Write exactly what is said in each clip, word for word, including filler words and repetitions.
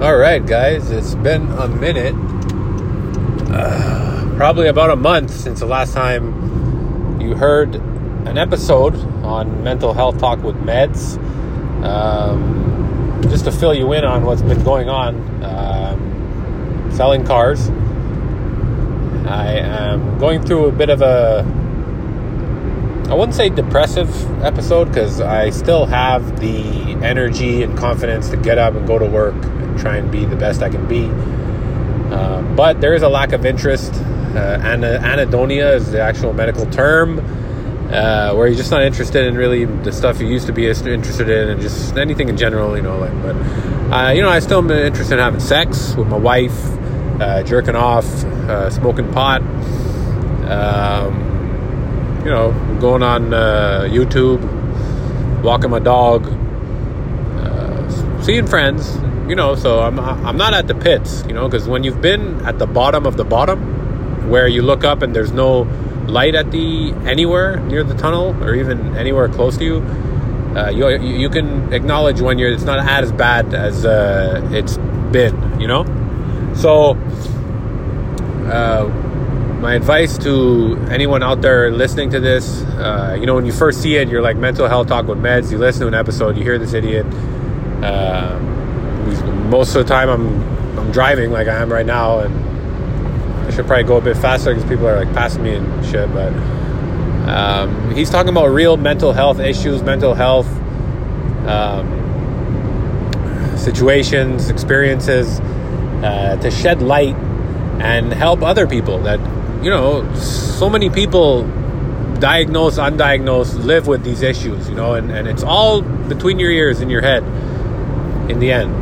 Alright guys, it's been a minute, uh, probably about a month since the last time you heard an episode on Mental Health Talk with Medz. Um, just to fill you in on what's been going on, um, selling cars. I am going through a bit of a, I wouldn't say depressive episode, because I still have the energy and confidence to get up and go to work and try and be the best I can be. Uh, but there is a lack of interest. Uh, an- anhedonia is the actual medical term, uh, where you're just not interested in really the stuff you used to be interested in, and just anything in general, you know. Like, but uh, you know, I still am interested in having sex with my wife. Uh, jerking off, uh, smoking pot, um, you know, going on uh, YouTube, walking my dog, uh, seeing friends, you know. So I'm I'm not at the pits, you know, because when you've been at the bottom of the bottom, where you look up and there's no light at the anywhere near the tunnel or even anywhere close to you, uh, you you can acknowledge when you're it's not as bad as uh, it's been, you know. So, uh, my advice to anyone out there listening to this, uh, you know, when you first see it, you're like, Mental Health Talk with Medz. You listen to an episode, you hear this idiot. Uh, most of the time, I'm I'm driving like I am right now, and I should probably go a bit faster because people are like passing me and shit. But um, he's talking about real mental health issues, mental health um, situations, experiences. Uh, to shed light and help other people that, you know, so many people diagnosed, undiagnosed, live with these issues, you know, and, and it's all between your ears and your head in the end.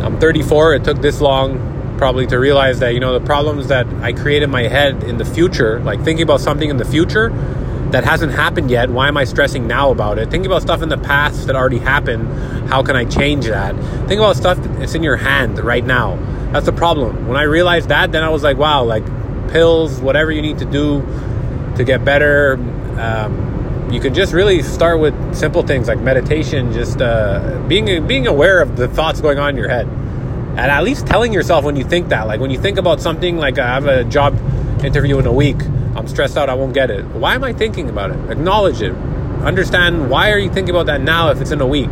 I'm thirty-four. It took this long probably to realize that, you know, the problems that I create in my head in the future, like thinking about something in the future that hasn't happened yet. Why am I stressing now about it? Think about stuff in the past that already happened. How can I change that? Think about stuff that's in your hand right now. That's the problem. When I realized that, then I was like, wow, like pills, whatever you need to do to get better. Um, you can just really start with simple things like meditation, just uh, being being aware of the thoughts going on in your head. And at least telling yourself when you think that. Like when you think about something, like I have a job interview in a week. I'm stressed out. I won't get it. Why am I thinking about it? Acknowledge it. Understand why are you thinking about that now if it's in a week?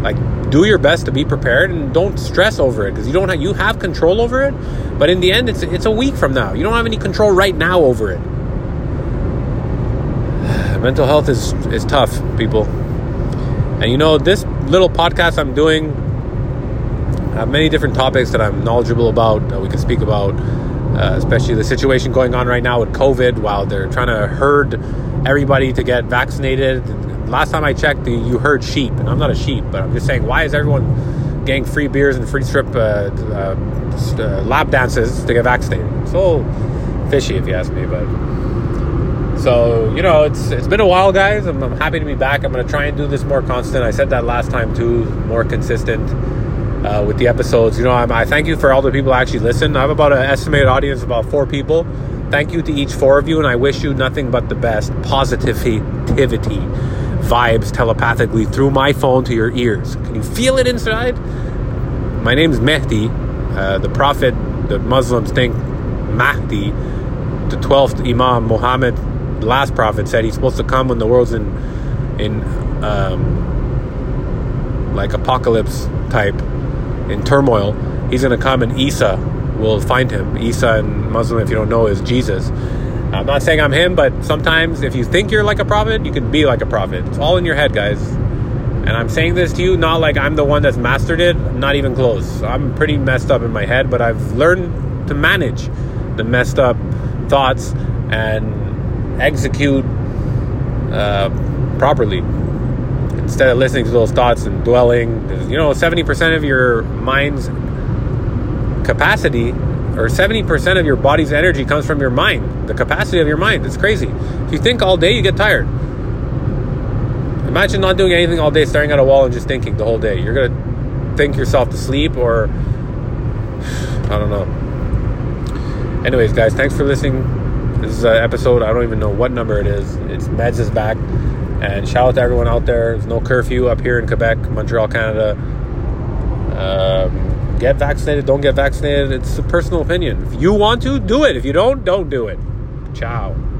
Like, do your best to be prepared and don't stress over it because you don't have, you have control over it. But in the end, it's it's a week from now. You don't have any control right now over it. Mental health is, is tough, people. And you know, this little podcast I'm doing, I have many different topics that I'm knowledgeable about that we can speak about, uh, especially the situation going on right now with COVID while they're trying to herd everybody to get vaccinated. Last time I checked, the, you heard sheep, and I'm not a sheep, but I'm just saying, why is everyone getting free beers and free strip uh, uh, uh, lap dances to get vaccinated? It's a little fishy, if you ask me. But so you know, it's it's been a while, guys. I'm, I'm happy to be back. I'm going to try and do this more constant. I said that last time too, more consistent uh, with the episodes. You know, I'm, I thank you for all the people that actually listen. I have about an estimated audience of about four people. Thank you to each four of you, and I wish you nothing but the best positivity. Vibes telepathically through my phone to your ears. Can you feel it inside? My name is Mahdi, uh, the prophet the Muslims think Mahdi, the twelfth Imam Muhammad, the last prophet, said he's supposed to come when the world's in in um, like apocalypse type, in turmoil. He's going to come and Isa will find him. Isa in Muslim, if you don't know, is Jesus. I'm not saying I'm him, but sometimes if you think you're like a prophet, you can be like a prophet. It's all in your head, guys. And I'm saying this to you, not like I'm the one that's mastered it. Not even close. I'm pretty messed up in my head, but I've learned to manage the messed up thoughts and execute uh, properly. Instead of listening to those thoughts and dwelling, you know, seventy percent of your mind's capacity or seventy percent of your body's energy comes from your mind, the capacity of your mind. It's crazy. If you think all day, you get tired. Imagine not doing anything all day, staring at a wall and just thinking the whole day. You're going to think yourself to sleep or I don't know. Anyways, guys, thanks for listening. This is an episode. I don't even know what number it is. It's Medz is back. And shout out to everyone out there. There's no curfew up here in Quebec, Montreal, Canada. Um... Get vaccinated, don't get vaccinated. It's a personal opinion. If you want to, do it. If you don't, don't do it. Ciao.